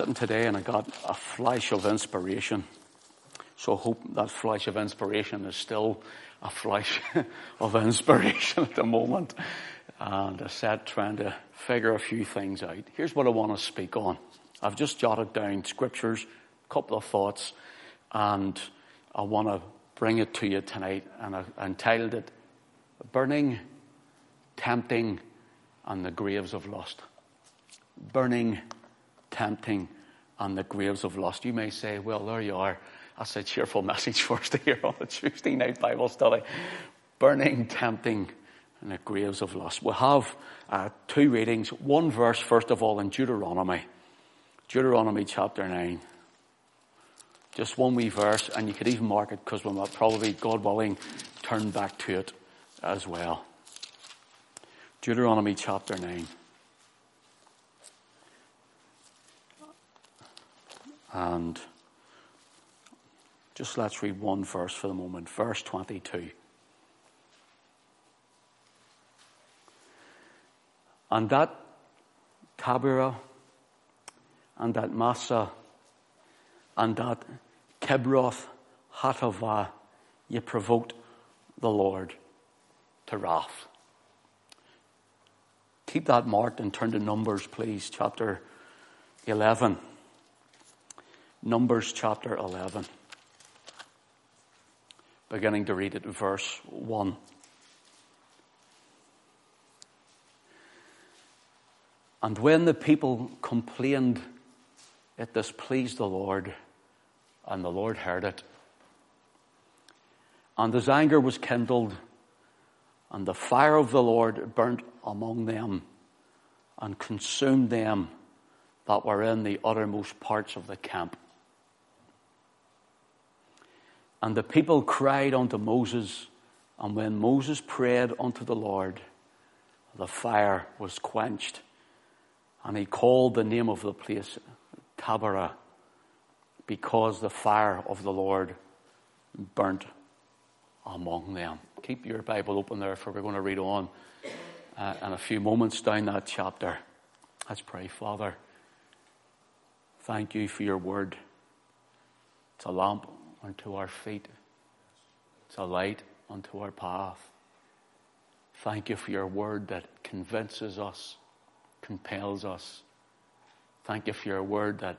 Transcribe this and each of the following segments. sitting today and I got a flash of inspiration. So I hope that flash of inspiration is still a flash of inspiration at the moment. And I sat trying to figure a few things out. Here's what I want to speak on. I've just jotted down scriptures, a couple of thoughts, and I want to bring it to you tonight. And I entitled it, Burning, Tempting, and the Graves of Lust. Burning, Tempting, and the Graves of Lust. You may say, well, there you are. That's a cheerful message for us to hear on a Tuesday night Bible study. Burning, tempting, and the graves of lust. We have two readings. One verse, first of all, in Deuteronomy. Deuteronomy chapter 9. Just one wee verse, and you could even mark it because we might probably, God willing, turn back to it as well. Deuteronomy chapter 9. And just let's read one verse for the moment. Verse 22. And that Taberah, and that Masa, and that Kibroth Hattaavah, ye provoked the Lord to wrath. Keep that marked and turn to Numbers, please. Chapter 11. Numbers chapter 11. Beginning to read it in verse 1. And when the people complained, it displeased the Lord, and the Lord heard it. And his anger was kindled, and the fire of the Lord burnt among them, and consumed them that were in the uttermost parts of the camp. And the people cried unto Moses, and when Moses prayed unto the Lord, the fire was quenched. And he called the name of the place Taberah, because the fire of the Lord burnt among them. Keep your Bible open there, for we're going to read on in a few moments down that chapter. Let's pray. Father, thank you for your word. It's a lamp unto our feet. It's a light unto our path. Thank you for your word that convinces us, compels us. Thank you for your word that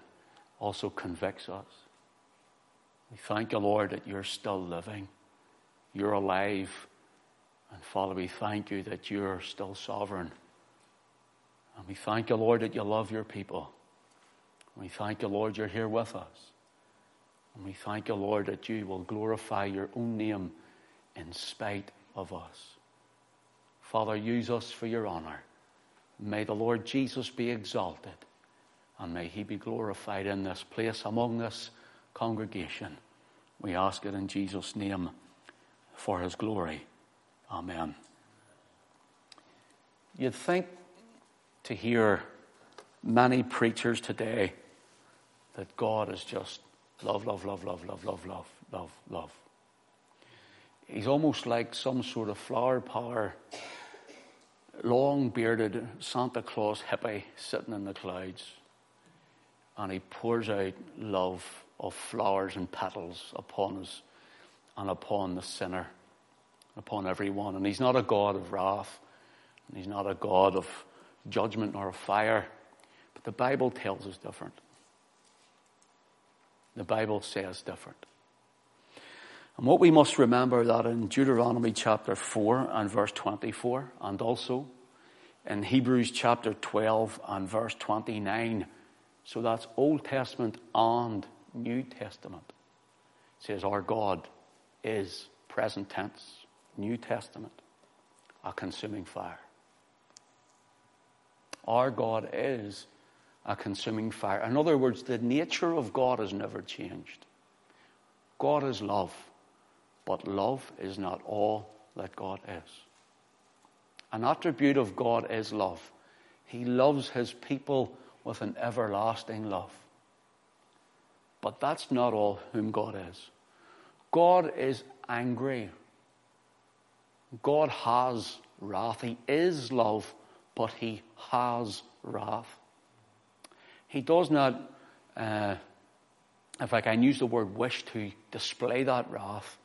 also convicts us. We thank you, Lord, that you're still living. You're alive. And Father, we thank you that you're still sovereign. And we thank you, Lord, that you love your people. We thank you, Lord, you're here with us. And we thank you, Lord, that you will glorify your own name in spite of us. Father, use us for your honor. May the Lord Jesus be exalted, and may he be glorified in this place, among this congregation. We ask it in Jesus' name for his glory. Amen. You'd think to hear many preachers today that God is just love, love, love, love, love, love, love, love, love. He's almost like some sort of flower power, long-bearded Santa Claus hippie sitting in the clouds, and he pours out love of flowers and petals upon us and upon the sinner, upon everyone. And he's not a God of wrath, and he's not a God of judgment nor of fire, but the Bible tells us different. The Bible says different. And what we must remember that in Deuteronomy chapter 4 and verse 24, and also in Hebrews chapter 12 and verse 29, so that's Old Testament and New Testament. It says our God is, present tense, New Testament, a consuming fire. Our God is a consuming fire. In other words, the nature of God has never changed. God is love. But love is not all that God is. An attribute of God is love. He loves his people with an everlasting love. But that's not all whom God is. God is angry. God has wrath. He is love, but he has wrath. He does not In fact, I use the word wish to display that wrath.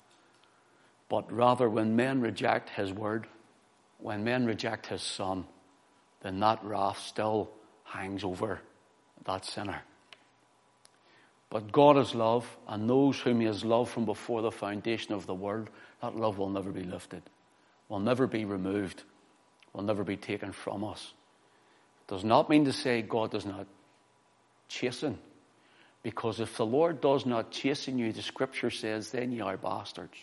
But rather, when men reject his word, when men reject his son, then that wrath still hangs over that sinner. But God is love, and those whom he has loved from before the foundation of the world, that love will never be lifted, will never be removed, will never be taken from us. It does not mean to say God does not chasten, because if the Lord does not chasten you, the Scripture says, then ye are bastards.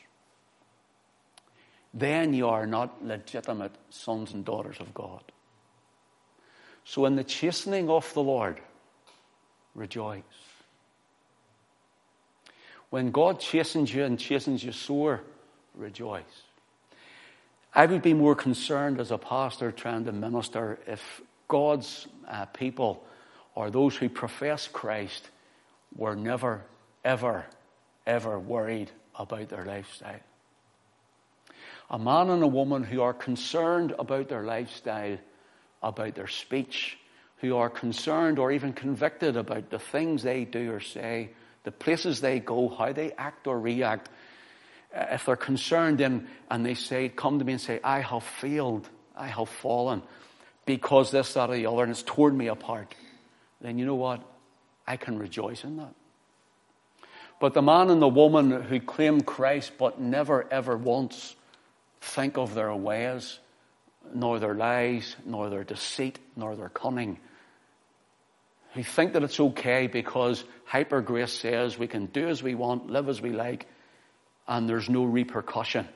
Then ye are not legitimate sons and daughters of God. So in the chastening of the Lord, rejoice. When God chastens you and chastens you sore, rejoice. I would be more concerned as a pastor trying to minister if God's people or those who profess Christ were never, ever, ever worried about their lifestyle. A man and a woman who are concerned about their lifestyle, about their speech, who are concerned or even convicted about the things they do or say, the places they go, how they act or react. If they're concerned and they say, come to me and say, I have failed, I have fallen, because this, that, or the other, and it's torn me apart, then you know what? I can rejoice in that. But the man and the woman who claim Christ but never, ever once think of their ways, nor their lies, nor their deceit, nor their cunning, who think that it's okay because hyper grace says we can do as we want, live as we like, and there's no repercussion.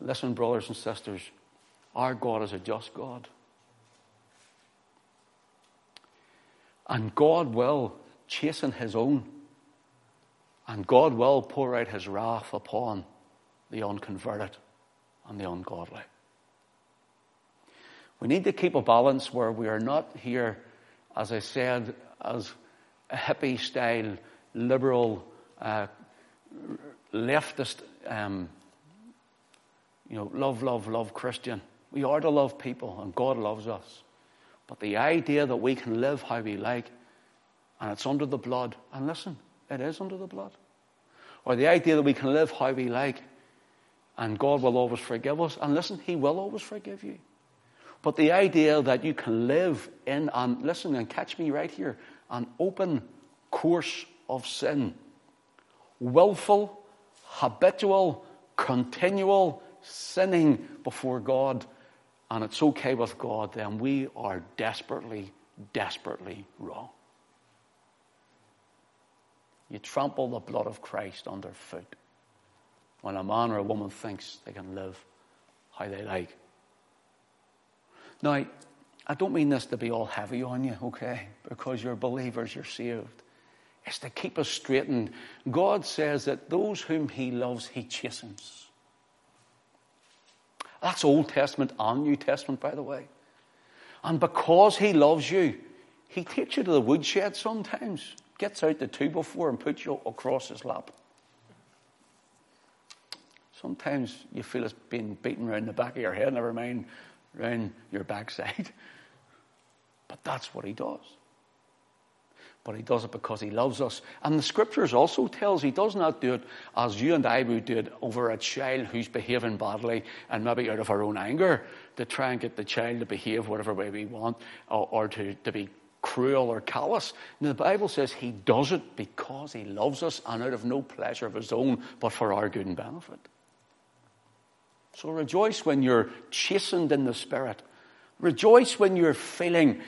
Listen, brothers and sisters, our God is a just God. And God will chasten his own. And God will pour out his wrath upon the unconverted and the ungodly. We need to keep a balance where we are not here, as I said, as a hippie-style, liberal, leftist, love Christian. We are to love people, and God loves us. But the idea that we can live how we like, and it's under the blood, and listen, it is under the blood. Or the idea that we can live how we like, and God will always forgive us, and listen, he will always forgive you. But the idea that you can live in, and listen, and catch me right here, an open course of sin, willful, habitual, continual sinning before God, and it's okay with God, then we are desperately, desperately wrong. You trample the blood of Christ underfoot when a man or a woman thinks they can live how they like. Now, I don't mean this to be all heavy on you, okay? Because you're believers, you're saved. It's to keep us straightened. God says that those whom he loves, he chastens. That's Old Testament and New Testament, by the way. And because he loves you, he takes you to the woodshed sometimes, gets out the two before and puts you across his lap. Sometimes you feel it's being beaten around the back of your head, never mind around your backside. But that's what he does. But he does it because he loves us. And the Scriptures also tells he does not do it as you and I would do it over a child who's behaving badly and maybe out of our own anger to try and get the child to behave whatever way we want or to be cruel or callous. Now, the Bible says he does it because he loves us and out of no pleasure of his own but for our good and benefit. So rejoice when you're chastened in the Spirit. Rejoice when you're feeling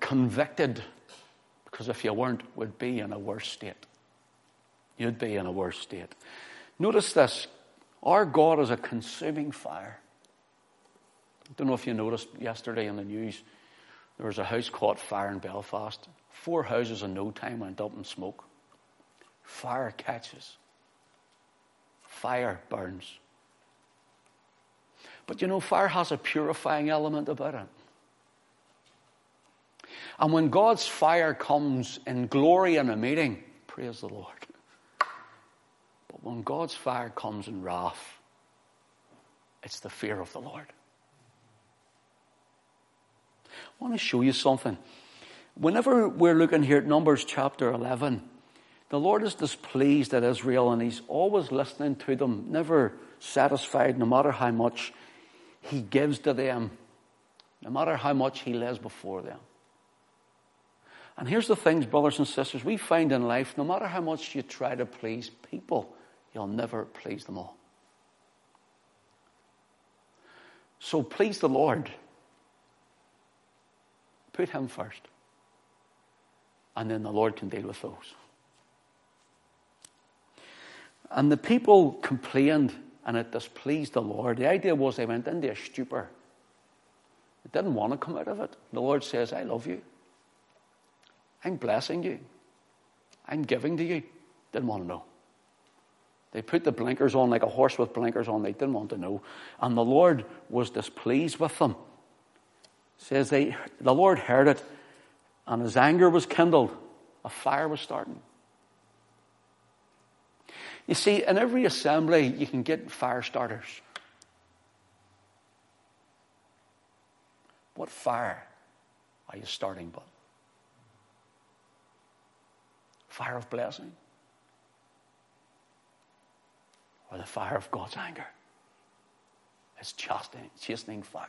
convicted. Because if you weren't, would be in a worse state. You'd be in a worse state. Notice this. Our God is a consuming fire. I don't know if you noticed yesterday in the news, there was a house caught fire in Belfast. 4 houses in no time went up in smoke. Fire catches. Fire burns. But you know, fire has a purifying element about it. And when God's fire comes in glory in a meeting, praise the Lord. But when God's fire comes in wrath, it's the fear of the Lord. I want to show you something. Whenever we're looking here at Numbers chapter 11, the Lord is displeased at Israel, and he's always listening to them, never satisfied, no matter how much he gives to them, no matter how much he lays before them. And here's the things, brothers and sisters, we find in life, no matter how much you try to please people, you'll never please them all. So please the Lord. Put him first. And then the Lord can deal with those. And the people complained, and it displeased the Lord. The idea was they went into a stupor. They didn't want to come out of it. The Lord says, I love you. I'm blessing you. I'm giving to you. Didn't want to know. They put the blinkers on like a horse with blinkers on. They didn't want to know. And the Lord was displeased with them. It says the Lord heard it, and his anger was kindled. A fire was starting. You see, in every assembly, you can get fire starters. What fire are you starting but? Fire of blessing. Or the fire of God's anger. It's chastening fire.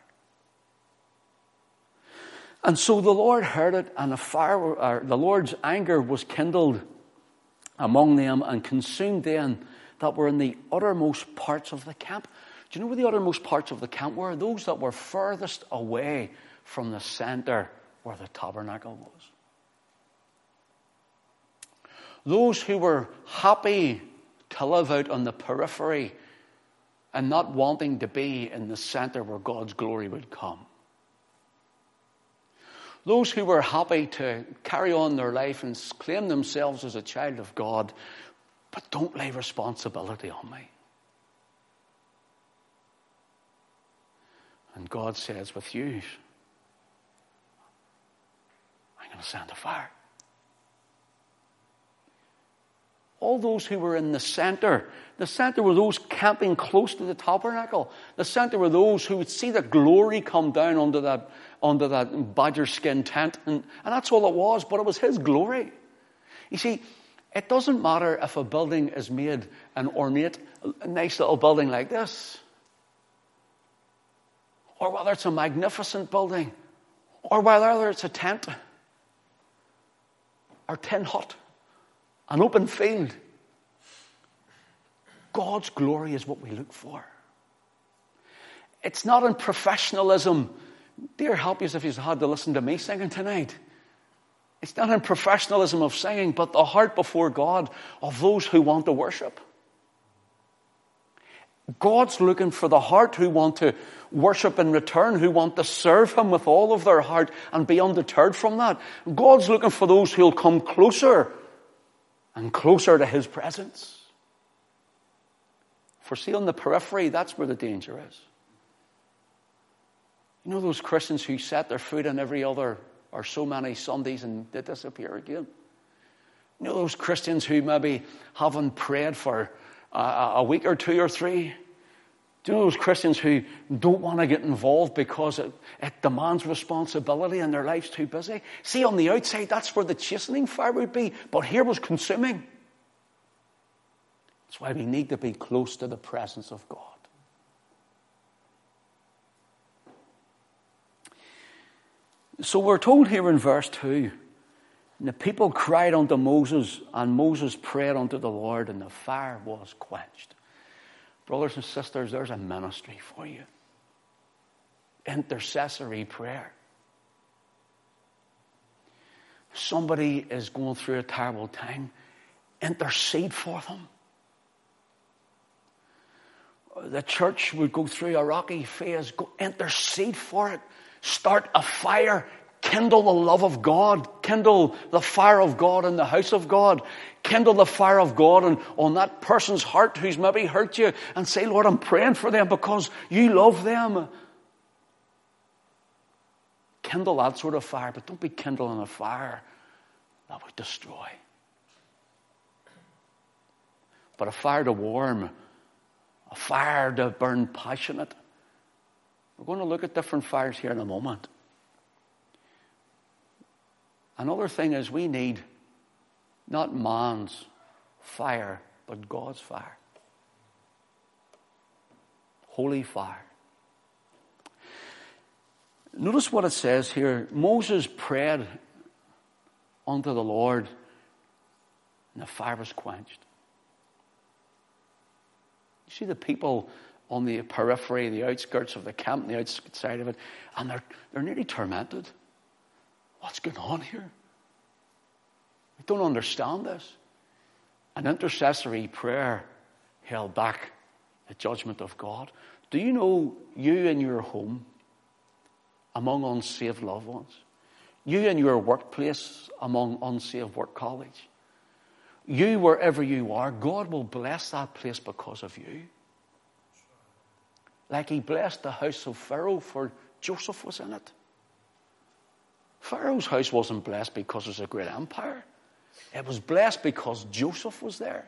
And so the Lord heard it, and the Lord's anger was kindled among them and consumed them that were in the uttermost parts of the camp. Do you know where the uttermost parts of the camp were? Those that were furthest away from the center where the tabernacle was. Those who were happy to live out on the periphery and not wanting to be in the center where God's glory would come. Those who were happy to carry on their life and claim themselves as a child of God, but don't lay responsibility on me. And God says, with you, I'm going to send a fire. All those who were in the center were those camping close to the tabernacle. The center were those who would see the glory come down under that badger skin tent. And that's all it was, but it was his glory. You see, it doesn't matter if a building is made an ornate, a nice little building like this, or whether it's a magnificent building, or whether it's a tent, or tin hut, an open field. God's glory is what we look for. It's not in professionalism. Dear, help us if you had to listen to me singing tonight. It's not in professionalism of singing, but the heart before God of those who want to worship. God's looking for the heart who want to worship in return, who want to serve him with all of their heart and be undeterred from that. God's looking for those who'll come closer and closer to his presence. For see, on the periphery, that's where the danger is. You know those Christians who set their foot on every other or so many Sundays and they disappear again? You know those Christians who maybe haven't prayed for a week or two or three? Do you know those Christians who don't want to get involved because it demands responsibility and their life's too busy? See, on the outside, that's where the chastening fire would be, but here was consuming. That's why we need to be close to the presence of God. So we're told here in verse 2, and the people cried unto Moses, and Moses prayed unto the Lord, and the fire was quenched. Brothers and sisters, there's a ministry for you. Intercessory prayer. Somebody is going through a terrible time. Intercede for them. The church would go through a rocky phase. Go intercede for it. Start a fire. Kindle the love of God. Kindle the fire of God in the house of God. Kindle the fire of God on that person's heart who's maybe hurt you, and say, Lord, I'm praying for them because you love them. Kindle that sort of fire, but don't be kindling a fire that would destroy. But a fire to warm, a fire to burn passionate. We're going to look at different fires here in a moment. Another thing is we need not man's fire, but God's fire. Holy fire. Notice what it says here. Moses prayed unto the Lord, and the fire was quenched. You see the people on the periphery, the outskirts of the camp, the outside of it, and they're nearly tormented. What's going on here? We don't understand this. An intercessory prayer held back the judgment of God. Do you know you in your home, among unsaved loved ones, you in your workplace, among unsaved work colleagues, you wherever you are, God will bless that place because of you. Like he blessed the house of Pharaoh, for Joseph was in it. Pharaoh's house wasn't blessed because it was a great empire. It was blessed because Joseph was there.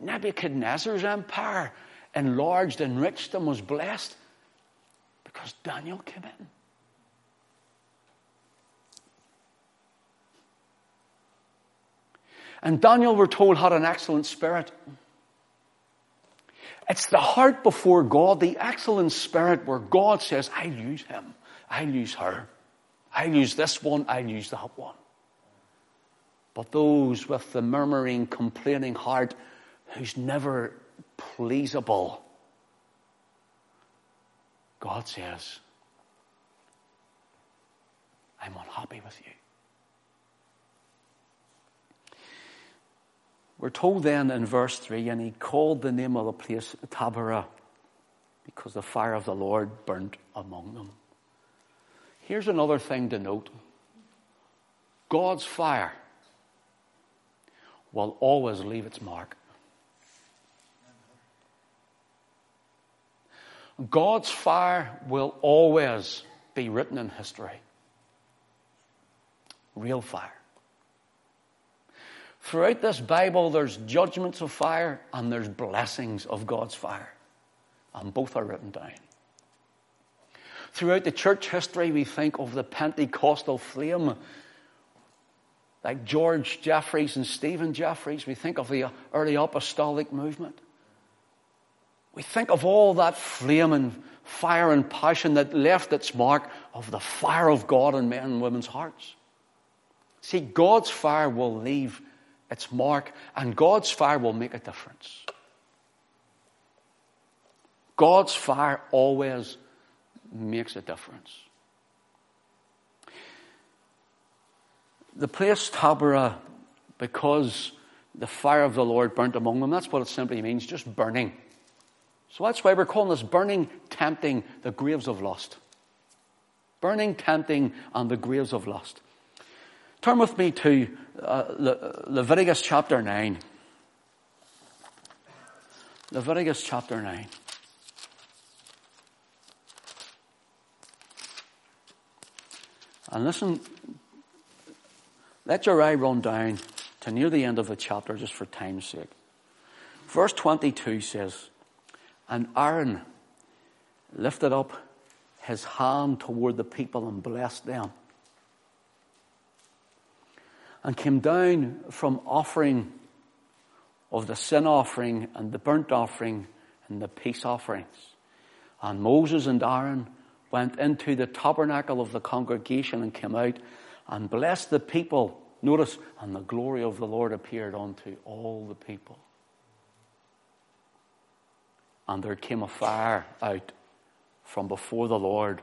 Nebuchadnezzar's empire, enlarged, enriched, and was blessed because Daniel came in. And Daniel, we're told, had an excellent spirit. It's the heart before God, the excellent spirit where God says, I'll use him, I'll use her, I'll use this one, I'll use that one. But those with the murmuring, complaining heart who's never pleasable, God says, I'm unhappy with you. We're told then in verse 3, and he called the name of the place Taberah, because the fire of the Lord burnt among them. Here's another thing to note. God's fire will always leave its mark. God's fire will always be written in history. Real fire. Throughout this Bible, there's judgments of fire and there's blessings of God's fire. And both are written down. Throughout the church history, we think of the Pentecostal flame. Like George Jeffreys and Stephen Jeffreys, we think of the early apostolic movement. We think of all that flame and fire and passion that left its mark of the fire of God in men and women's hearts. See, God's fire will leave its mark, and God's fire will make a difference. God's fire always makes a difference. The place Taberah, because the fire of the Lord burnt among them, that's what it simply means, just burning. So that's why we're calling this burning, tempting, the graves of lust. Burning, tempting, and the graves of lust. Turn with me to Leviticus chapter 9. Leviticus chapter 9. And listen, let your eye run down to near the end of the chapter just for time's sake. Verse 22 says, and Aaron lifted up his hand toward the people and blessed them, and came down from offering of the sin offering and the burnt offering and the peace offerings. And Moses and Aaron went into the tabernacle of the congregation and came out and blessed the people. Notice, and the glory of the Lord appeared unto all the people. And there came a fire out from before the Lord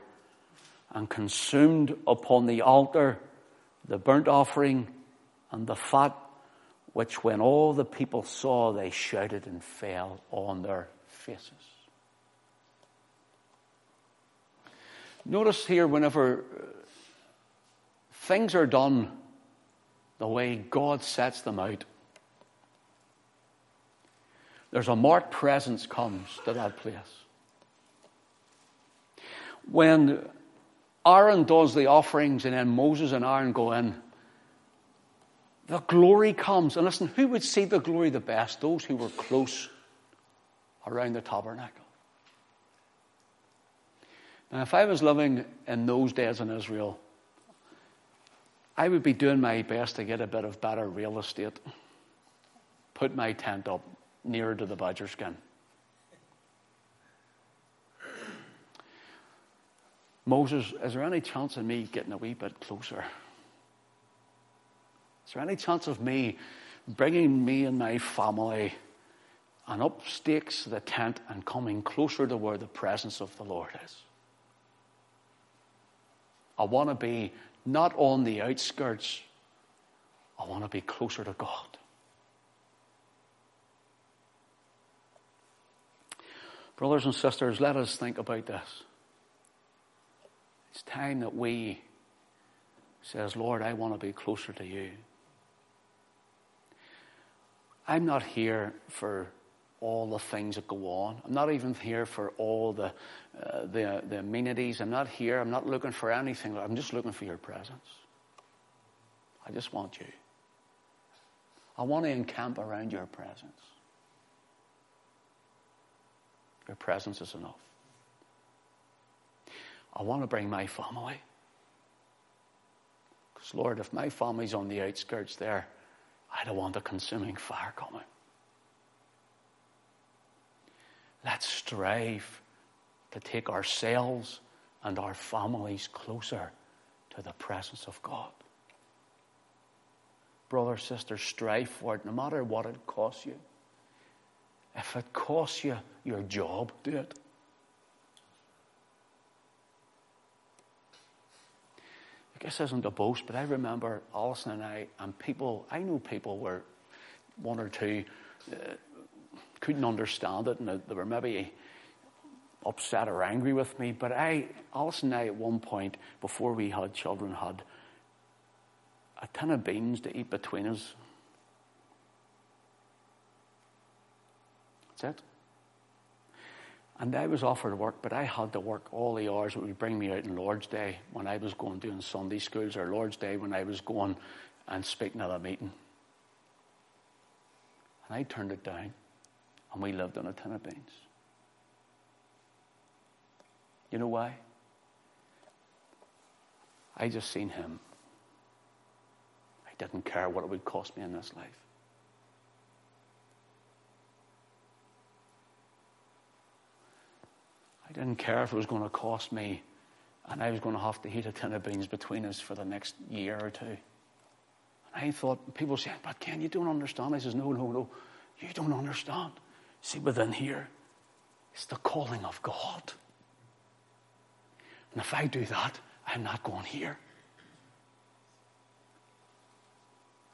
and consumed upon the altar the burnt offering and the fat, which when all the people saw, they shouted and fell on their faces. Notice here, whenever things are done the way God sets them out, there's a marked presence comes to that place. When Aaron does the offerings and then Moses and Aaron go in, the glory comes. And listen, who would see the glory the best? Those who were close around the tabernacle. Now, if I was living in those days in Israel, I would be doing my best to get a bit of better real estate. Put my tent up nearer to the badger skin. Moses, is there any chance of me getting a wee bit closer? Is there any chance of me bringing me and my family and up stakes the tent and coming closer to where the presence of the Lord is? I want to be not on the outskirts. I want to be closer to God. Brothers and sisters, let us think about this. It's time that we says, Lord, I want to be closer to you. I'm not here for all the things that go on. I'm not even here for all the amenities. I'm not here. I'm not looking for anything. I'm just looking for your presence. I just want you. I want to encamp around your presence. Your presence is enough. I want to bring my family. Because, Lord, if my family's on the outskirts there, I don't want a consuming fire coming. Let's strive to take ourselves and our families closer to the presence of God. Brother, sister, strive for it, no matter what it costs you. If it costs you your job, do it. This isn't a boast, but I remember Alison and I, and people, I know people were one or two couldn't understand it, and they were maybe upset or angry with me, but Alison and I at one point, before we had children, had a tin of beans to eat between us. That's it. And I was offered work, but I had to work all the hours that would bring me out in Lord's Day when I was going doing Sunday schools, or Lord's Day when I was going and speaking at a meeting. And I turned it down, and we lived on a tin of beans. You know why? I just seen him. I didn't care what it would cost me in this life. I didn't care if it was going to cost me and I was going to have to eat a tin of beans between us for the next year or two. And I thought, people said, but Ken, you don't understand. I says, no, you don't understand. See, within here, it's the calling of God. And if I do that, I'm not going here.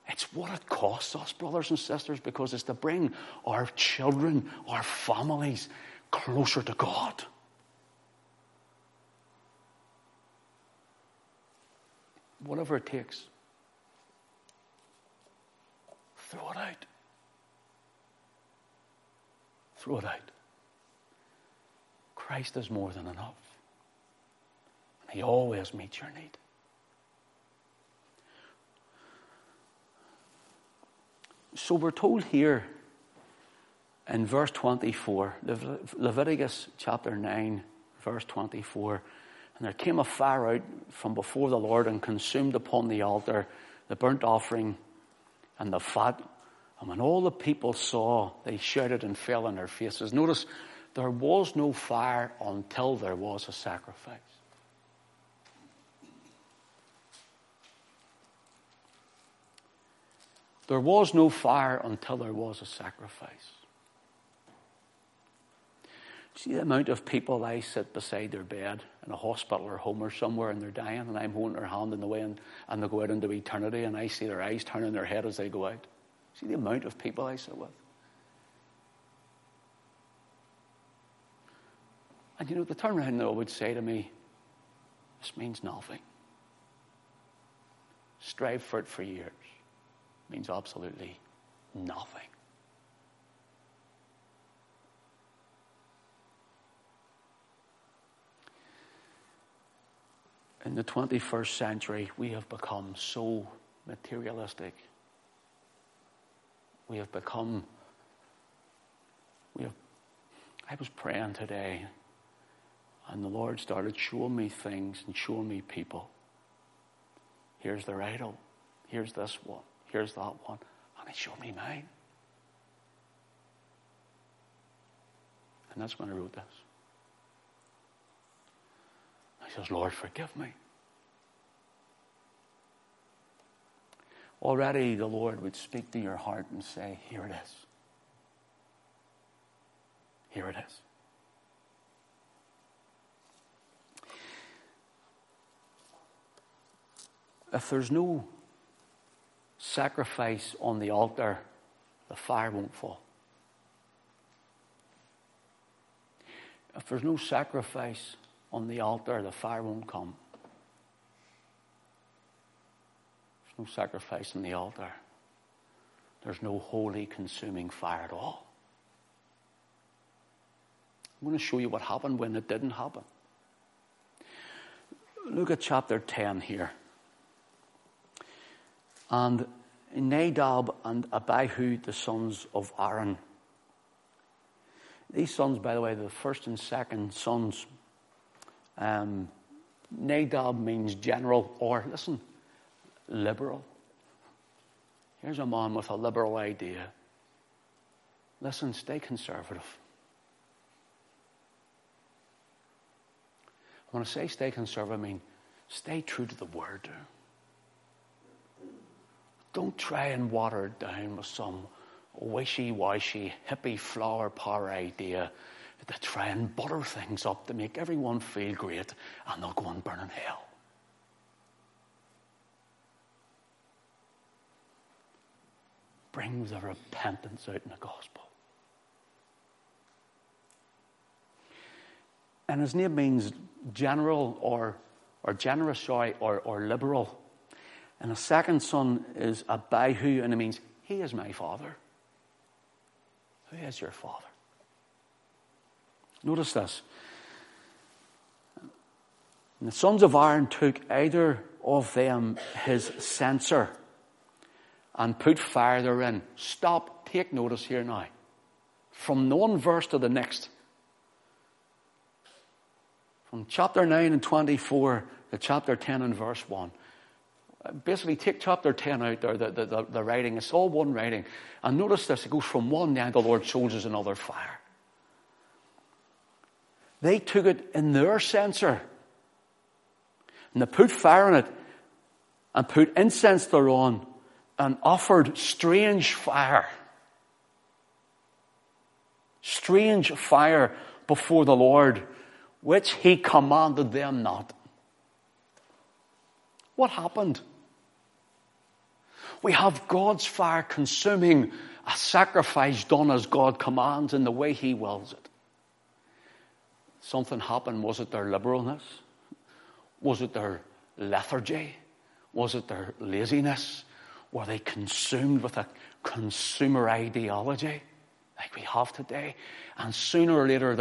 It's what it costs us, brothers and sisters, because it's to bring our children, our families, closer to God. Whatever it takes, throw it out. Throw it out. Christ is more than enough. And He always meets your need. So we're told here in verse 24, Leviticus chapter 9, verse 24, and there came a fire out from before the Lord and consumed upon the altar the burnt offering and the fat. And when all the people saw, they shouted and fell on their faces. Notice, there was no fire until there was a sacrifice. There was no fire until there was a sacrifice. See the amount of people I sit beside their bed in a hospital or home or somewhere and they're dying and I'm holding their hand in the way and they go out into eternity and I see their eyes turning their head as they go out. See the amount of people I sit with. And you know, they turn around and they would say to me, this means nothing. Strive for it for years. It means absolutely nothing. In the 21st century, we have become so materialistic. I was praying today, and the Lord started showing me things and showing me people. Here's the idol. Here's this one. Here's that one. And he showed me mine. And that's when I wrote this. I says, Lord, forgive me. Already the Lord would speak to your heart and say, here it is. Here it is. If there's no sacrifice on the altar, the fire won't fall. If there's no sacrifice on the altar, the fire won't come. There's no sacrifice on the altar. There's no holy consuming fire at all. I'm going to show you what happened when it didn't happen. Look at chapter 10 here. And Nadab and Abihu, the sons of Aaron. These sons, by the way, the first and second sons. Nadab means general, or listen, liberal. Here's a man with a liberal idea. Listen, stay conservative. When I say stay conservative, I mean stay true to the word. Don't try and water it down with some wishy-washy, hippie flower power idea to try and butter things up to make everyone feel great and they'll go and burn in hell. Bring the repentance out in the gospel. And his name means general or generous, sorry, or liberal. And his second son is Abihu, and it means, he is my father. Who is your father? Notice this. And the sons of Aaron took either of them his censer and put fire therein. Stop, take notice here now. From one verse to the next. From chapter 9 and 24 to chapter 10 and verse 1. Basically, take chapter 10 out there, the writing. It's all one writing. And notice this, it goes from one, then the Lord chooses another fire. They took it in their censer. And they put fire in it and put incense thereon and offered strange fire. Strange fire before the Lord, which he commanded them not. What happened? We have God's fire consuming a sacrifice done as God commands in the way he wills it. Something happened. Was it their liberalness? Was it their lethargy? Was it their laziness? Were they consumed with a consumer ideology like we have today? And sooner or later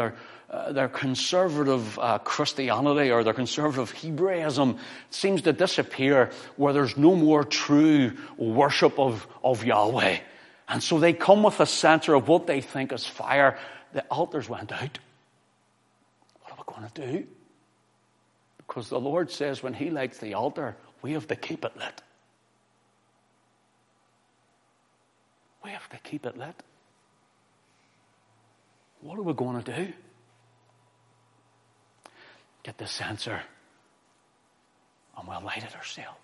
their conservative Christianity or their conservative Hebraism seems to disappear where there's no more true worship of Yahweh. And so they come with a center of what they think is fire. The altars went out. What are we going to do? Because the Lord says when he lights the altar, we have to keep it lit. We have to keep it lit. What are we going to do? Get the censer and we'll light it ourselves.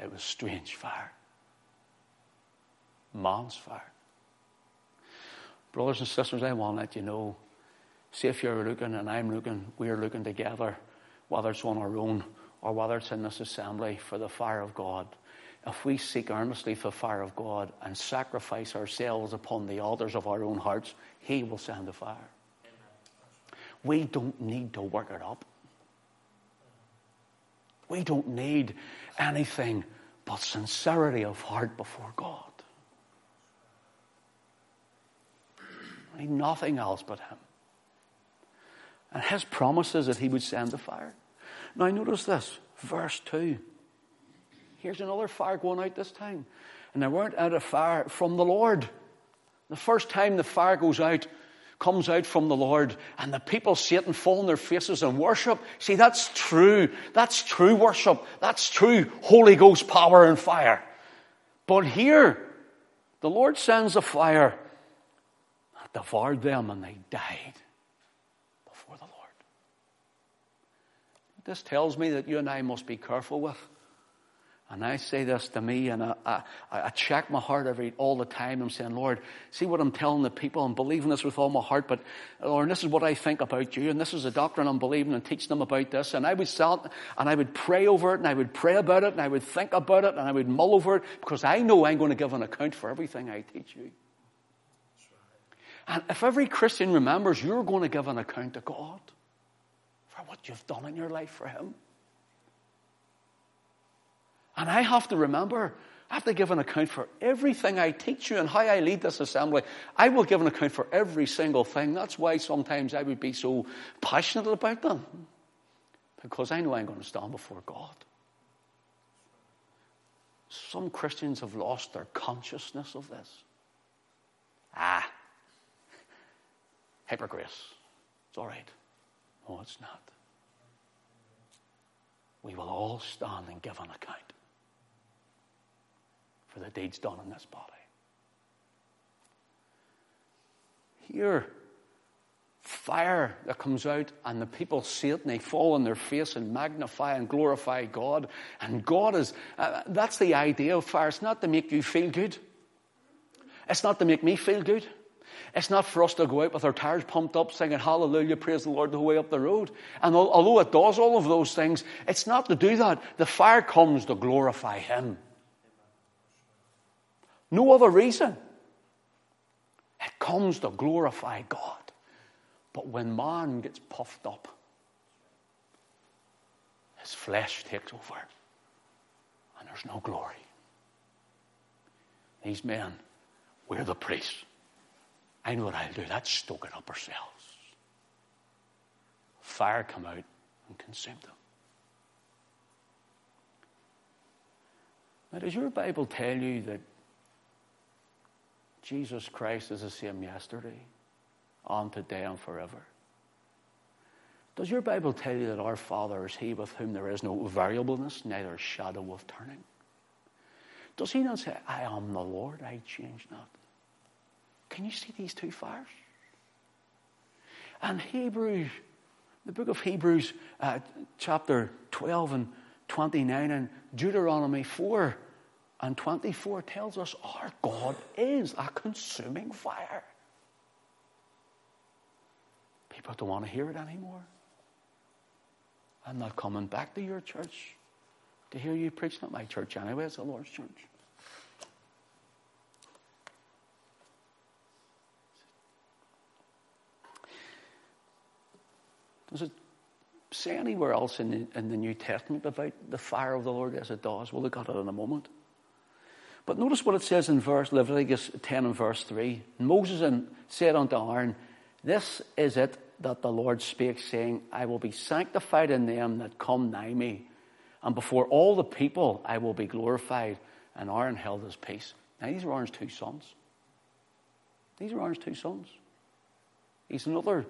It was strange fire. Man's fire. Brothers and sisters, I want to let you know, see if you're looking and I'm looking, we're looking together, whether it's on our own or whether it's in this assembly, for the fire of God. If we seek earnestly for the fire of God and sacrifice ourselves upon the altars of our own hearts, he will send the fire. We don't need to work it up. We don't need anything but sincerity of heart before God. We need nothing else but him. And his promise is that he would send the fire. Now notice this, verse 2. Here's another fire going out this time. And they weren't out of fire from the Lord. The first time the fire goes out, comes out from the Lord, and the people see it and fall on their faces and worship. See, that's true. That's true worship. That's true Holy Ghost power and fire. But here, the Lord sends a fire that devoured them, and they died before the Lord. This tells me that you and I must be careful with. And I say this to me, and I check my heart all the time. I'm saying, Lord, see what I'm telling the people. I'm believing this with all my heart, but Lord, this is what I think about you, and this is the doctrine I'm believing and teaching them about this. And I would sell it, and I would pray over it, and I would pray about it, and I would think about it, and I would mull over it, because I know I'm going to give an account for everything I teach you. Right. And if every Christian remembers, you're going to give an account to God for what you've done in your life for Him. And I have to remember, I have to give an account for everything I teach you and how I lead this assembly. I will give an account for every single thing. That's why sometimes I would be so passionate about them, because I know I'm going to stand before God. Some Christians have lost their consciousness of this. Hyper grace. It's all right. No, it's not. We will all stand and give an account for the deeds done in this body. Here, fire that comes out, and the people see it, and they fall on their face and magnify and glorify God. And God is, that's the idea of fire. It's not to make you feel good. It's not to make me feel good. It's not for us to go out with our tires pumped up singing hallelujah, praise the Lord the way up the road. And although it does all of those things, it's not to do that. The fire comes to glorify Him. No other reason. It comes to glorify God. But when man gets puffed up, his flesh takes over, and there's no glory. These men, we're the priests. I know what I'll do. Let's stoke it up ourselves. Fire come out and consume them. Now, does your Bible tell you that Jesus Christ is the same yesterday, on today, and forever? Does your Bible tell you that our Father is He with whom there is no variableness, neither shadow of turning? Does He not say, I am the Lord, I change not? Can you see these two fires? And Hebrews, the book of Hebrews, chapter 12 and 29, and Deuteronomy 4 and 24 tells us our God is a consuming fire. People don't want to hear it anymore. I'm not coming back to your church to hear you preach. Not my church anyway, it's the Lord's church. Does it say anywhere else in the New Testament about the fire of the Lord? Yes, it does. We'll look at it in a moment. But notice what it says in Leviticus 10 and verse 3. Moses said unto Aaron, this is it that the Lord spake, saying, I will be sanctified in them that come nigh me, and before all the people I will be glorified. And Aaron held his peace. Now, these are Aaron's two sons. He's another...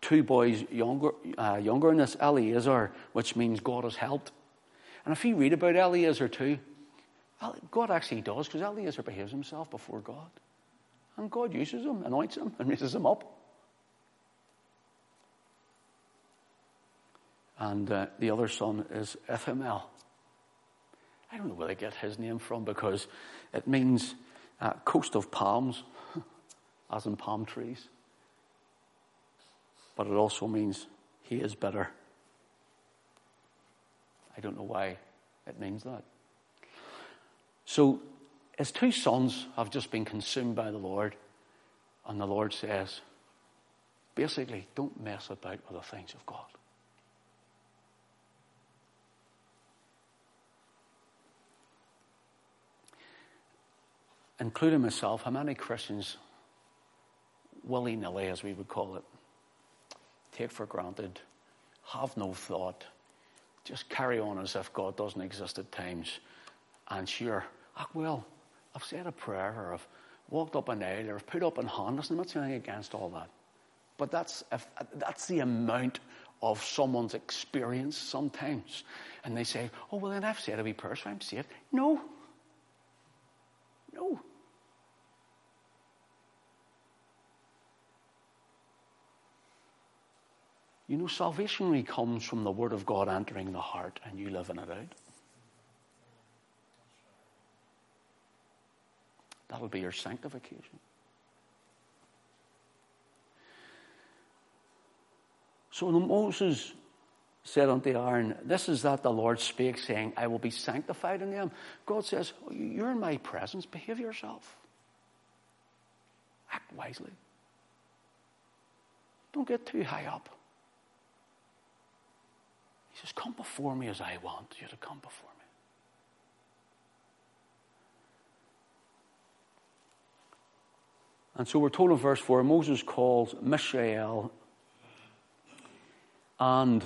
two boys younger than this, Eleazar, which means God has helped. And if you read about Eleazar too, God actually does, because Eleazar behaves himself before God. And God uses him, anoints him, and raises him up. And the other son is Ithamar. I don't know where they get his name from, because it means coast of palms, as in palm trees. But it also means he is bitter. I don't know why it means that. So his two sons have just been consumed by the Lord. And the Lord says, basically, don't mess about with the things of God. Including myself, how many Christians, willy-nilly as we would call it, take for granted, have no thought, just carry on as if God doesn't exist at times, and sure, I've said a prayer, or I've walked up an aisle, they were put up in harness. I'm not saying anything against all that. But that's the amount of someone's experience sometimes. And they say, oh, well, then I've said a wee prayer, so I'm saved. No. You know, salvation only comes from the Word of God entering the heart and you living it out. That'll be your sanctification. So Moses said unto Aaron, this is that the Lord spake, saying, I will be sanctified in them. God says, you're in my presence, behave yourself. Act wisely. Don't get too high up. He says, come before me as I want you to come before me. And so we're told in verse 4, Moses calls Mishael and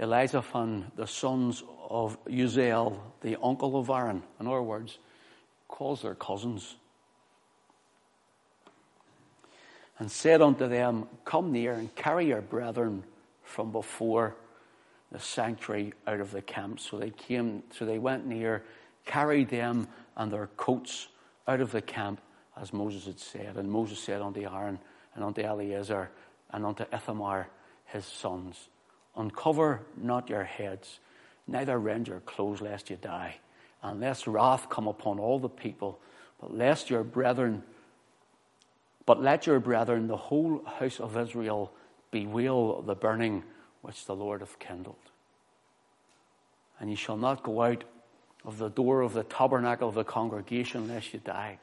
Elizaphan, the sons of Uziel, the uncle of Aaron. In other words, calls their cousins. And said unto them, come near and carry your brethren from before the sanctuary out of the camp. So they went near, carried them and their coats out of the camp, as Moses had said. And Moses said unto Aaron and unto Eleazar and unto Ithamar his sons, uncover not your heads, neither rend your clothes, lest you die, and lest wrath come upon all the people, but let your brethren, the whole house of Israel, bewail the burning which the Lord hath kindled. And ye shall not go out of the door of the tabernacle of the congregation, lest you die.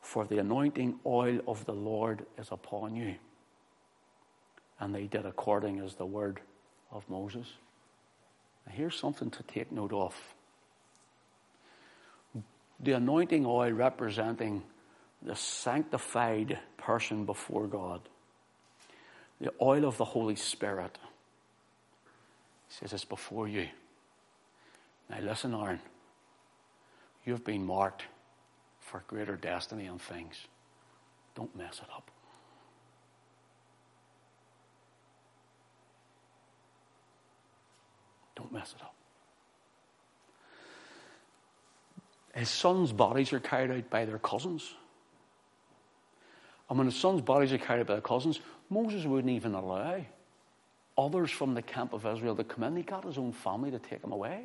For the anointing oil of the Lord is upon you. And they did according as the word of Moses. Now here's something to take note of. The anointing oil representing the sanctified person before God. The oil of the Holy Spirit. He says it's before you. Now listen, Aaron. You've been marked for greater destiny and things. Don't mess it up. Don't mess it up. His sons' bodies are carried out by their cousins. And when his sons' bodies are carried out by their cousins, Moses wouldn't even allow others from the camp of Israel to come in. He got his own family to take him away.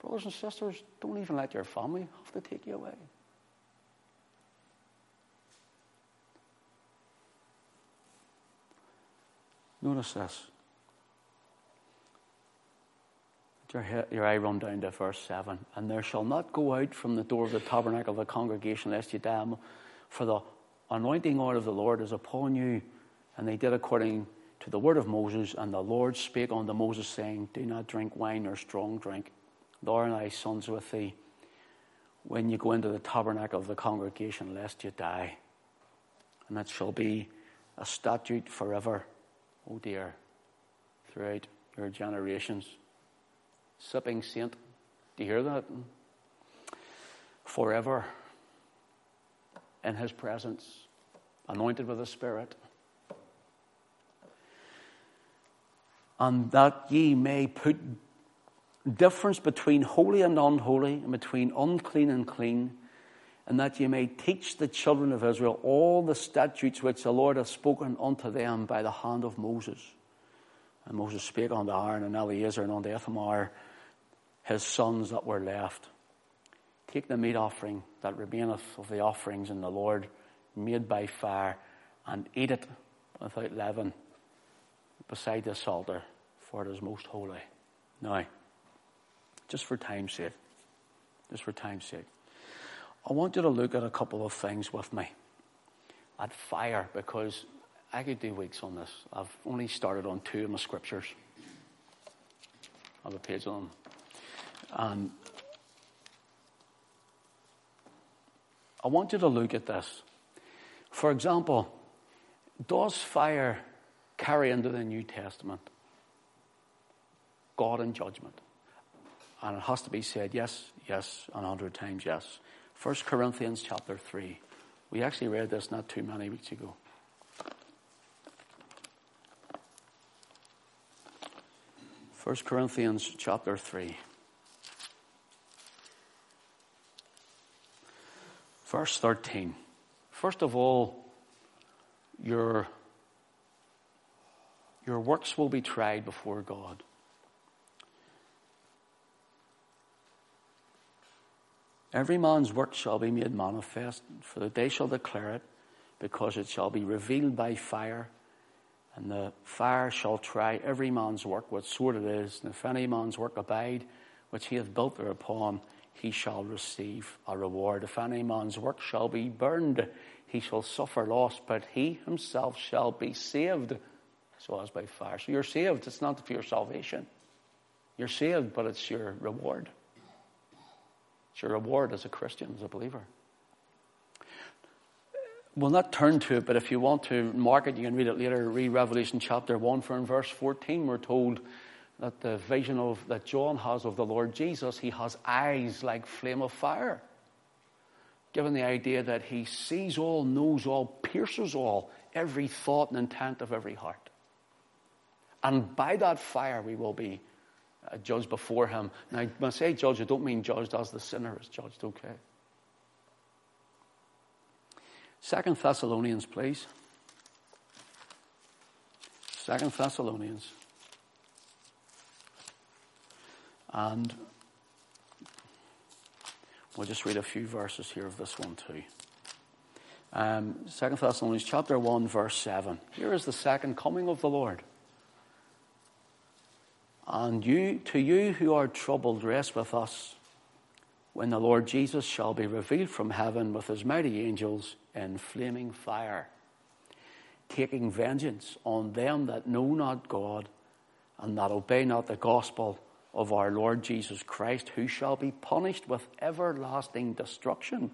Brothers and sisters, don't even let your family have to take you away. Notice this. Your eye run down to verse 7. And there shall not go out from the door of the tabernacle of the congregation, lest you die, for the anointing oil of the Lord is upon you. And they did according to the word of Moses. And the Lord spake unto Moses, saying, do not drink wine or strong drink, thou and thy sons with thee, when you go into the tabernacle of the congregation, lest you die. And it shall be a statute forever, oh dear, throughout your generations. Sipping saint, do you hear that? Forever, in his presence, anointed with the Spirit. And that ye may put difference between holy and unholy, and between unclean and clean, and that ye may teach the children of Israel all the statutes which the Lord hath spoken unto them by the hand of Moses. And Moses spake unto Aaron and Eleazar and unto Ithamar, his sons that were left. Take the meat offering that remaineth of the offerings in the Lord, made by fire, and eat it without leaven beside this altar, for it is most holy. Now, Just for time's sake. I want you to look at a couple of things with me. At fire, because I could do weeks on this. I've only started on two of my scriptures. I have a page on them. And I want you to look at this. For example, does fire carry into the New Testament God in judgment? And it has to be said yes, yes, and 100 times yes. 1 Corinthians chapter 3. We actually read this not too many weeks ago. 1 Corinthians chapter 3. Verse 13. First of all, your works will be tried before God. Every man's work shall be made manifest, for the day shall declare it, because it shall be revealed by fire, and the fire shall try every man's work, what sort it is, and if any man's work abide, which he hath built thereupon, he shall receive a reward. If any man's work shall be burned, he shall suffer loss, but he himself shall be saved, so as by fire. So you're saved, it's not for your salvation. You're saved, but it's your reward. It's your reward as a Christian, as a believer. We'll not turn to it, but if you want to mark it, you can read it later. Read Revelation chapter 1, for in verse 14 we're told that the vision that John has of the Lord Jesus, he has eyes like flame of fire, given the idea that he sees all, knows all, pierces all, every thought and intent of every heart. And by that fire we will be judged before him. Now, when I say judged, I don't mean judged as the sinner is judged, okay? 2 Thessalonians, please. 2 Thessalonians. And we'll just read a few verses here of this one too. 2 Thessalonians chapter 1, verse 7. Here is the second coming of the Lord. And to you who are troubled, rest with us, when the Lord Jesus shall be revealed from heaven with his mighty angels in flaming fire, taking vengeance on them that know not God and that obey not the gospel of our Lord Jesus Christ, who shall be punished with everlasting destruction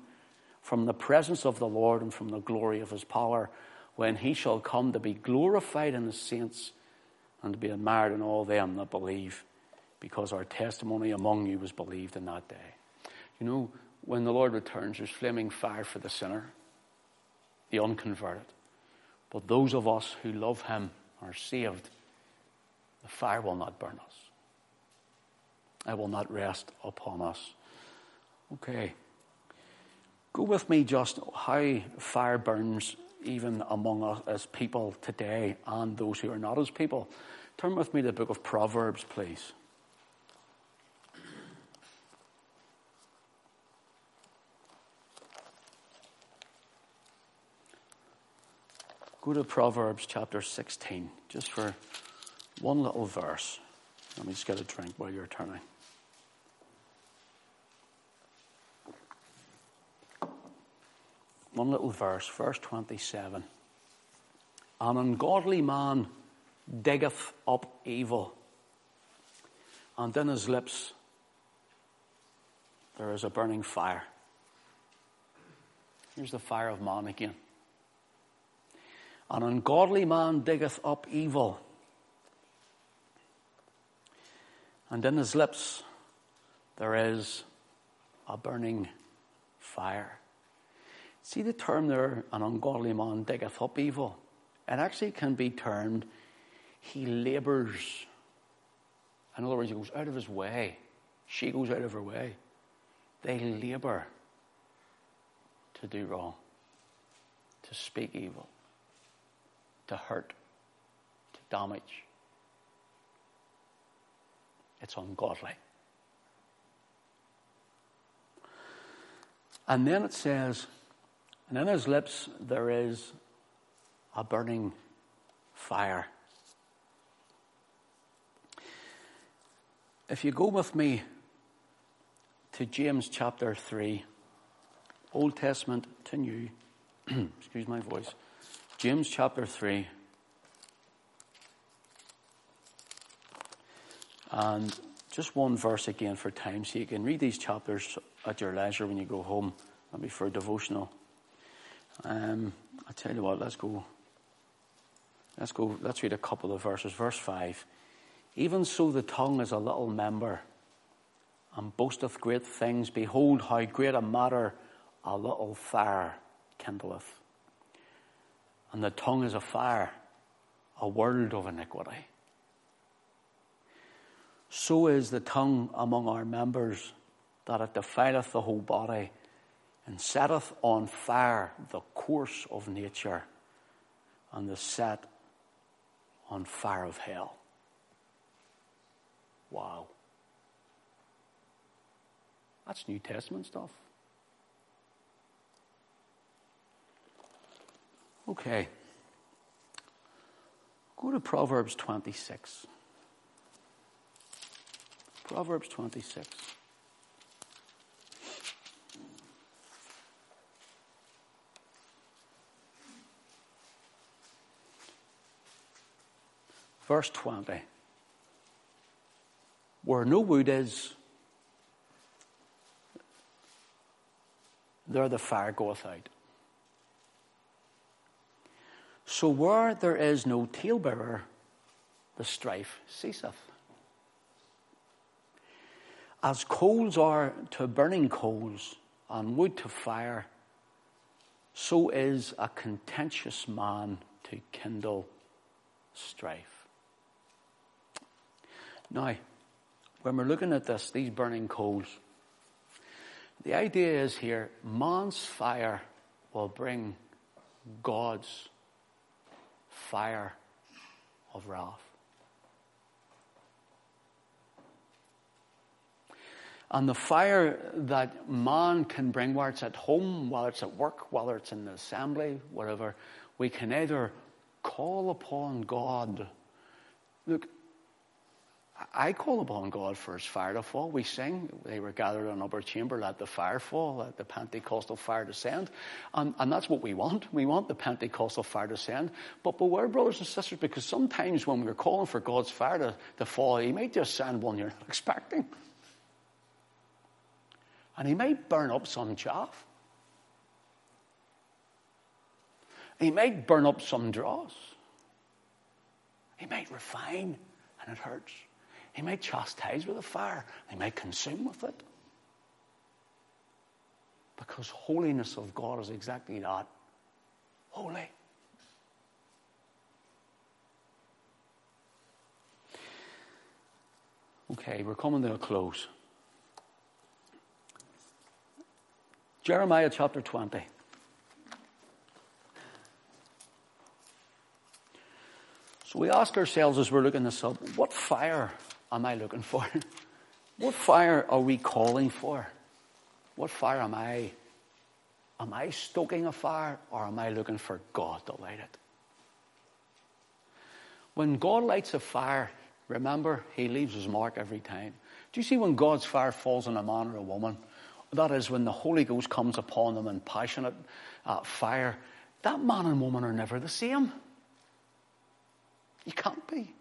from the presence of the Lord and from the glory of his power, when he shall come to be glorified in his saints and to be admired in all them that believe, because our testimony among you was believed in that day. You know, when the Lord returns, there's flaming fire for the sinner, the unconverted. But those of us who love him are saved. The fire will not burn us. I will not rest upon us. Okay. Go with me just how fire burns even among us as people today and those who are not as people. Turn with me to the book of Proverbs, please. Go to Proverbs chapter 16, just for one little verse. Let me just get a drink while you're turning. One little verse, verse 27. An ungodly man diggeth up evil, and in his lips there is a burning fire. Here's the fire of man again. An ungodly man diggeth up evil, and in his lips there is a burning fire. See the term there, an ungodly man diggeth up evil. It actually can be termed, he labours. In other words, he goes out of his way. She goes out of her way. They labour to do wrong, to speak evil, to hurt, to damage. It's ungodly. And then it says, and in his lips there is a burning fire. If you go with me to James chapter 3, Old Testament to New, excuse my voice, James chapter 3, and just one verse again for time, so you can read these chapters at your leisure when you go home. That'll be for a devotional. I tell you what, let's read a couple of verses. Verse 5. Even so the tongue is a little member, and boasteth great things. Behold, how great a matter a little fire kindleth. And the tongue is a fire, a world of iniquity. So is the tongue among our members, that it defileth the whole body, and setteth on fire the course of nature, and the set on fire of hell. Wow. That's New Testament stuff. Okay. Go to Proverbs 26. Proverbs 26. Verse 20. Where no wood is, there the fire goeth out. So where there is no talebearer, the strife ceaseth. As coals are to burning coals, and wood to fire, so is a contentious man to kindle strife. Now, when we're looking at this, these burning coals, the idea is here, man's fire will bring God's fire of wrath. And the fire that man can bring, whether it's at home, whether it's at work, whether it's in the assembly, whatever, we can either call upon God. Look, I call upon God for his fire to fall. We sing, they were gathered in an upper chamber, let the fire fall, let the Pentecostal fire descend. And that's what we want. We want the Pentecostal fire to descend. But beware, brothers and sisters, because sometimes when we're calling for God's fire to fall, he may just send one you're not expecting. And he might burn up some chaff. He might burn up some dross. He might refine, and it hurts. He might chastise with a fire. He might consume with it. Because holiness of God is exactly that. Holy. Okay, we're coming to a close. Jeremiah chapter 20. So we ask ourselves as we're looking this up, what fire am I looking for? What fire are we calling for? What fire am I? Am I stoking a fire, or am I looking for God to light it? When God lights a fire, remember, he leaves his mark every time. Do you see when God's fire falls on a man or a woman? That is when the Holy Ghost comes upon them in passionate fire. That man and woman are never the same. You can't be.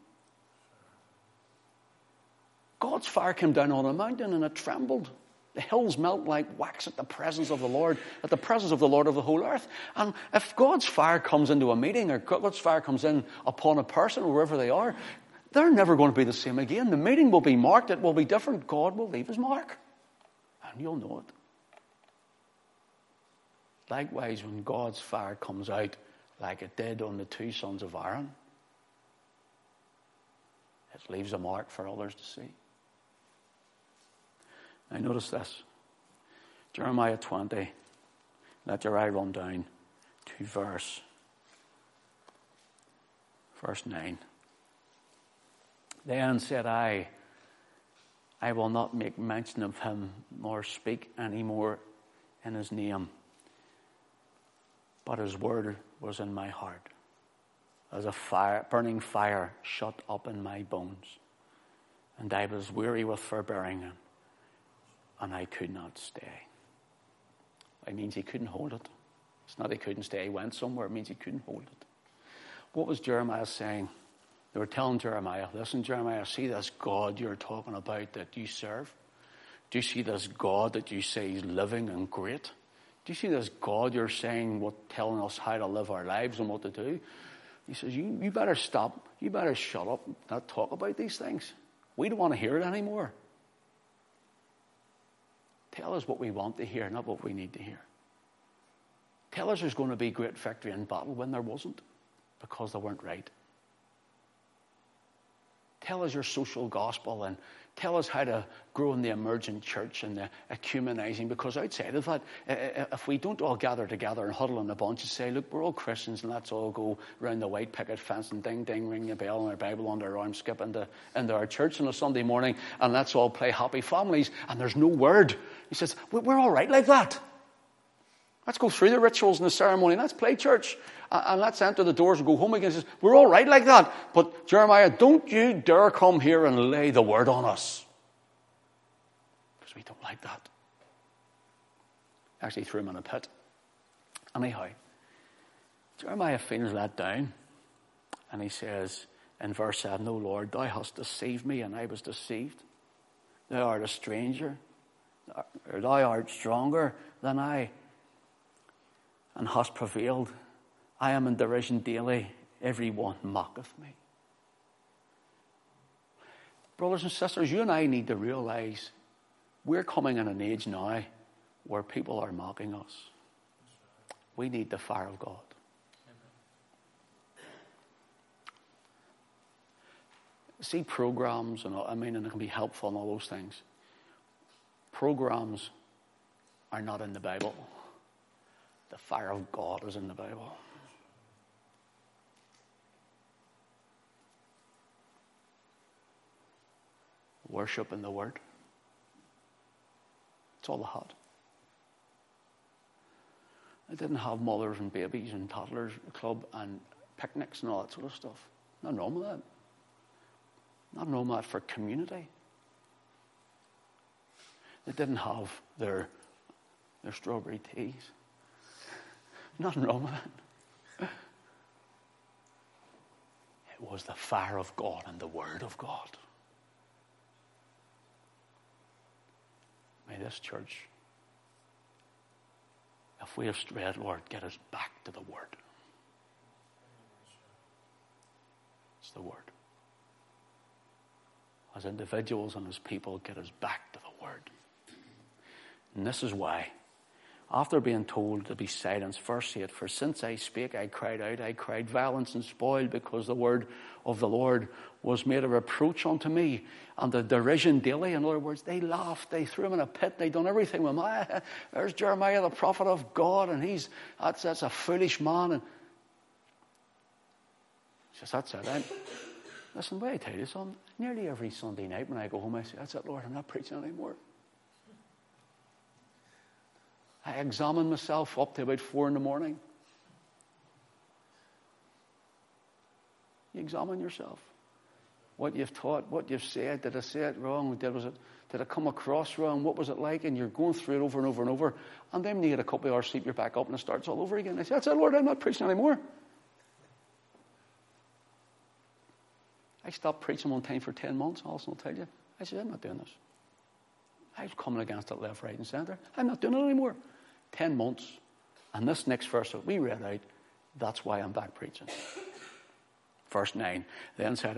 God's fire came down on a mountain and it trembled. The hills melt like wax at the presence of the Lord, at the presence of the Lord of the whole earth. And if God's fire comes into a meeting, or God's fire comes in upon a person, or wherever they are, they're never going to be the same again. The meeting will be marked. It will be different. God will leave his mark. And you'll know it. Likewise, when God's fire comes out, like it did on the two sons of Aaron, it leaves a mark for others to see. Now notice this. Jeremiah 20. Let your eye run down to verse 9. Then said I will not make mention of him, nor speak any more in his name. But his word was in my heart, as a fire, burning fire shut up in my bones. And I was weary with forbearing him, and I could not stay. It means he couldn't hold it. It's not he couldn't stay. He went somewhere. It means he couldn't hold it. What was Jeremiah saying? They were telling Jeremiah, listen, Jeremiah, see this God you're talking about that you serve? Do you see this God that you say is living and great? Do you see this God you're saying, telling us how to live our lives and what to do? He says, you better stop. You better shut up and not talk about these things. We don't want to hear it anymore. Tell us what we want to hear, not what we need to hear. Tell us there's going to be great victory in battle when there wasn't, because they weren't right. Tell us your social gospel and tell us how to grow in the emergent church and the ecumenizing, because outside of that, if we don't all gather together and huddle in a bunch and say, look, we're all Christians and let's all go round the white picket fence and ding, ding, ring the bell and our Bible under our arm, skip into our church on a Sunday morning and let's all play happy families and there's no word. He says, we're all right like that. Let's go through the rituals and the ceremony. Let's play church. And let's enter the doors and go home again. He says, we're all right like that. But Jeremiah, don't you dare come here and lay the word on us. Because we don't like that. Actually threw him in a pit. Anyhow, Jeremiah feels let down. And he says in verse 7, No, Lord, thou hast deceived me and I was deceived. Thou art a stranger. Or thou art stronger than I. And hast prevailed. I am in derision daily. Every one mocketh me. Brothers and sisters, you and I need to realize we're coming in an age now where people are mocking us. We need the fire of God. Amen. See, programs, and and it can be helpful and all those things. Programs are not in the Bible. The fire of God is in the Bible. Worship in the Word. It's all I had. I didn't have mothers and babies and toddlers club and picnics and all that sort of stuff. Nothing wrong with that. Nothing wrong with that for community. They didn't have their strawberry teas. Nothing wrong with it. It was the fire of God and the Word of God. May this church, if we have strayed, Lord, get us back to the Word. It's the Word. As individuals and as people, get us back to the Word. And this is why, after being told to be silenced, verse 8, For since I spake, I cried out, I cried violence and spoil, because the word of the Lord was made a reproach unto me, and the derision daily. In other words, they laughed, they threw him in a pit, they done everything with him. There's Jeremiah, the prophet of God, and that's a foolish man. And he says, that's it. Listen, when I tell you something, nearly every Sunday night when I go home, I say, that's it, Lord, I'm not preaching anymore. I examine myself up to about 4 a.m. You examine yourself. What you've taught, what you've said. Did I say it wrong? Did I come across wrong? What was it like? And you're going through it over and over and over. And then you get a couple of hours sleep, you're back up and it starts all over again. I say, that's it, Lord, I'm not preaching anymore. I stopped preaching one time for 10 months, I'll also tell you. I said, I'm not doing this. I was coming against it left, right, and centre. I'm not doing it anymore. 10 months. And this next verse that we read out, that's why I'm back preaching. Verse 9. Then said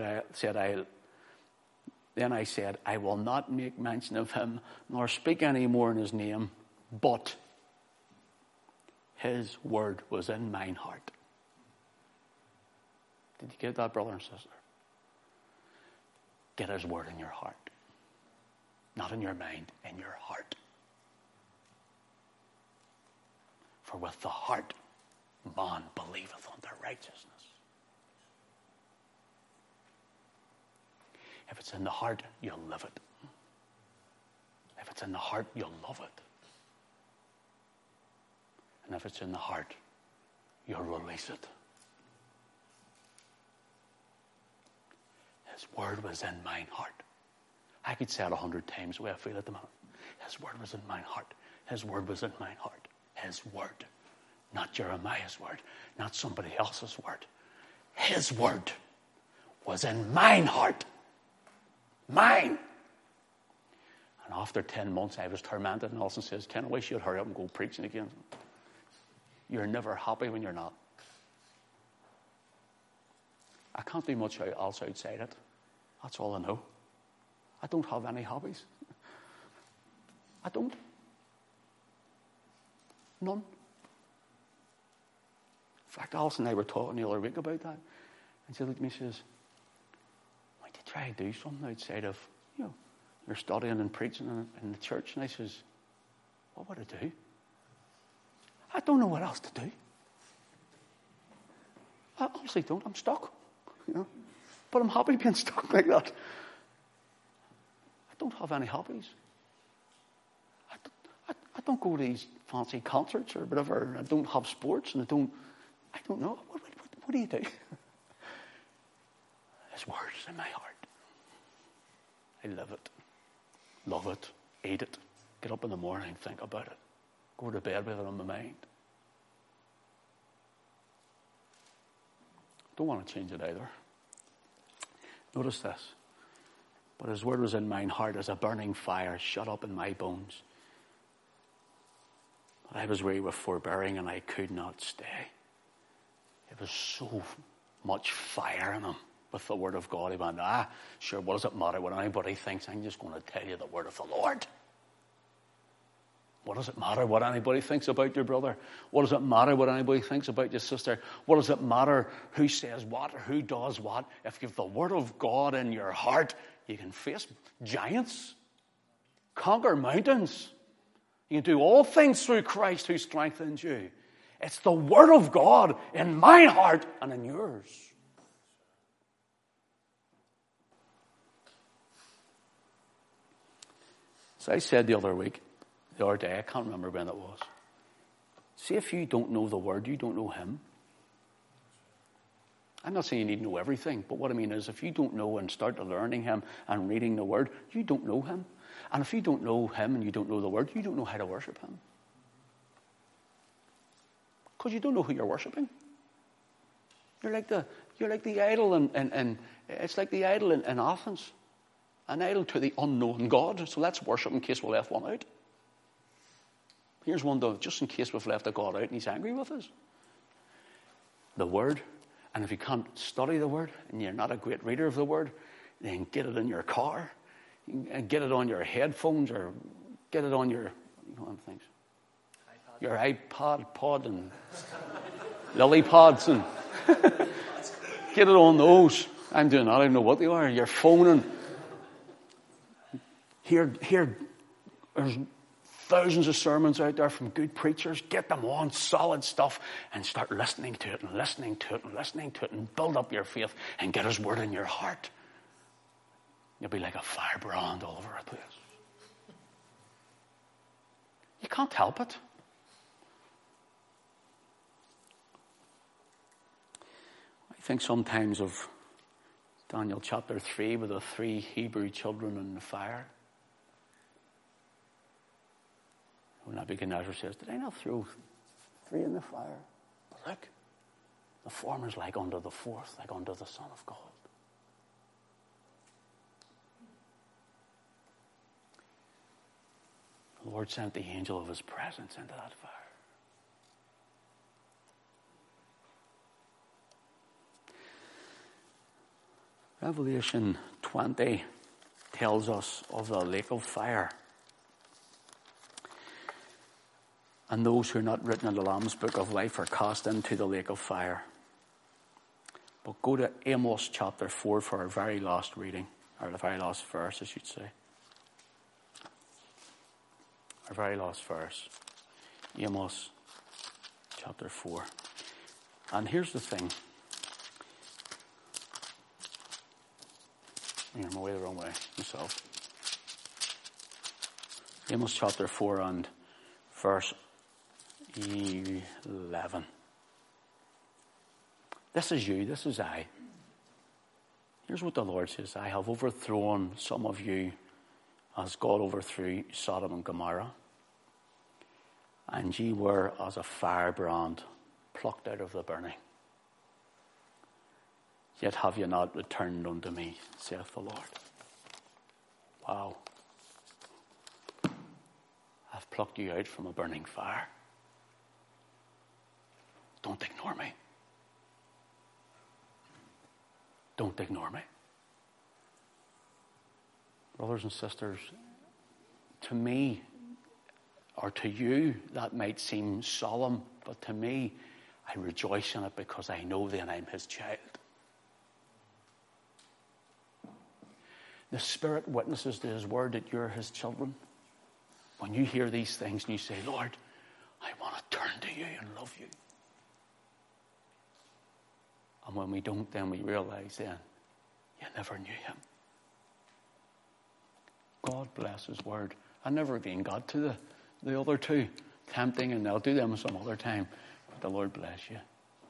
I, I will not make mention of him, nor speak any more in his name, but his word was in mine heart. Did you get that, brother and sister? Get his word in your heart. Not in your mind, in your heart. For with the heart, man believeth unto righteousness. If it's in the heart, you'll live it. If it's in the heart, you'll love it. And if it's in the heart, you'll release it. His word was in mine heart. I could say it 100 times the way I feel at the moment. His word was in mine heart. His word was in mine heart. His word. Not Jeremiah's word. Not somebody else's word. His word was in mine heart. Mine. And after 10 months, I was tormented, and Olsen says, Ken, I wish you'd hurry up and go preaching again. You're never happy when you're not. I can't do much else outside it. That's all I know. I don't have any hobbies. I don't. None. fact, Alice and I were talking the other week about that. And she looked at me and says, why don't you try to do something outside of, you know, you're studying and preaching in the church? And I says, what would I do? I don't know what else to do. I honestly don't. I'm stuck, you know. But I'm happy being stuck like that. I don't have any hobbies. I don't go to these fancy concerts or whatever. I don't have sports, and I don't know. What do you do? There's words in my heart. I live it, love it, eat it. Get up in the morning and think about it. Go to bed with it on my mind. Don't want to change it either. Notice this. But his word was in mine heart as a burning fire shut up in my bones. But I was weary with forbearing and I could not stay. It was so much fire in him with the word of God. He went, sure, what does it matter what anybody thinks? I'm just going to tell you the word of the Lord. What does it matter what anybody thinks about your brother? What does it matter what anybody thinks about your sister? What does it matter who says what or who does what? If you have the word of God in your heart, you can face giants, conquer mountains. You can do all things through Christ who strengthens you. It's the word of God in my heart and in yours. So I said the other day, I can't remember when it was. See, if you don't know the word, you don't know him. I'm not saying you need to know everything, but what I mean is if you don't know and start learning him and reading the word, you don't know him. And if you don't know him and you don't know the word, you don't know how to worship him. Because you don't know who you're worshiping. You're like the idol and it's like the idol in Athens. An idol to the unknown God. So let's worship in case we left one out. Here's one, though, just in case we've left the God out and he's angry with us. The word. And if you can't study the word and you're not a great reader of the word, then get it in your car and get it on your headphones or get it on your, you know, things. iPod. Your iPod, pod, and lily pods, and get it on those. I'm doing that. I don't know what they are. Your phone and here, there's thousands of sermons out there from good preachers. Get them on solid stuff and start listening to it and listening to it and listening to it and build up your faith and get his word in your heart. You'll be like a firebrand all over the place. You can't help it. I think sometimes of Daniel chapter 3 with the 3 Hebrew children in the fire. When Nebuchadnezzar says, did I not throw 3 in the fire? But look, the former is like unto the fourth, like unto the Son of God. The Lord sent the angel of his presence into that fire. Revelation 20 tells us of the lake of fire. And those who are not written in the Lamb's Book of Life are cast into the lake of fire. But go to Amos chapter 4 for our very last reading, or the very last verse, I should say. Our very last verse. Amos chapter 4. And here's the thing. I'm away the wrong way myself. Amos chapter 4 and verse 11. This is you, this is I. Here's what the Lord says. I have overthrown some of you as God overthrew Sodom and Gomorrah. And ye were as a firebrand plucked out of the burning. Yet have ye not returned unto me, saith the Lord. Wow. I've plucked you out from a burning fire. Don't ignore me. Don't ignore me. Brothers and sisters, to me, or to you, that might seem solemn, but to me, I rejoice in it because I know then I'm his child. The Spirit witnesses to his word that you're his children. When you hear these things and you say, Lord, I want to turn to you and love you. And when we don't, then we realize then, you never knew him. God bless his word. I never again got to the other two, tempting, and I'll do them some other time. But the Lord bless you.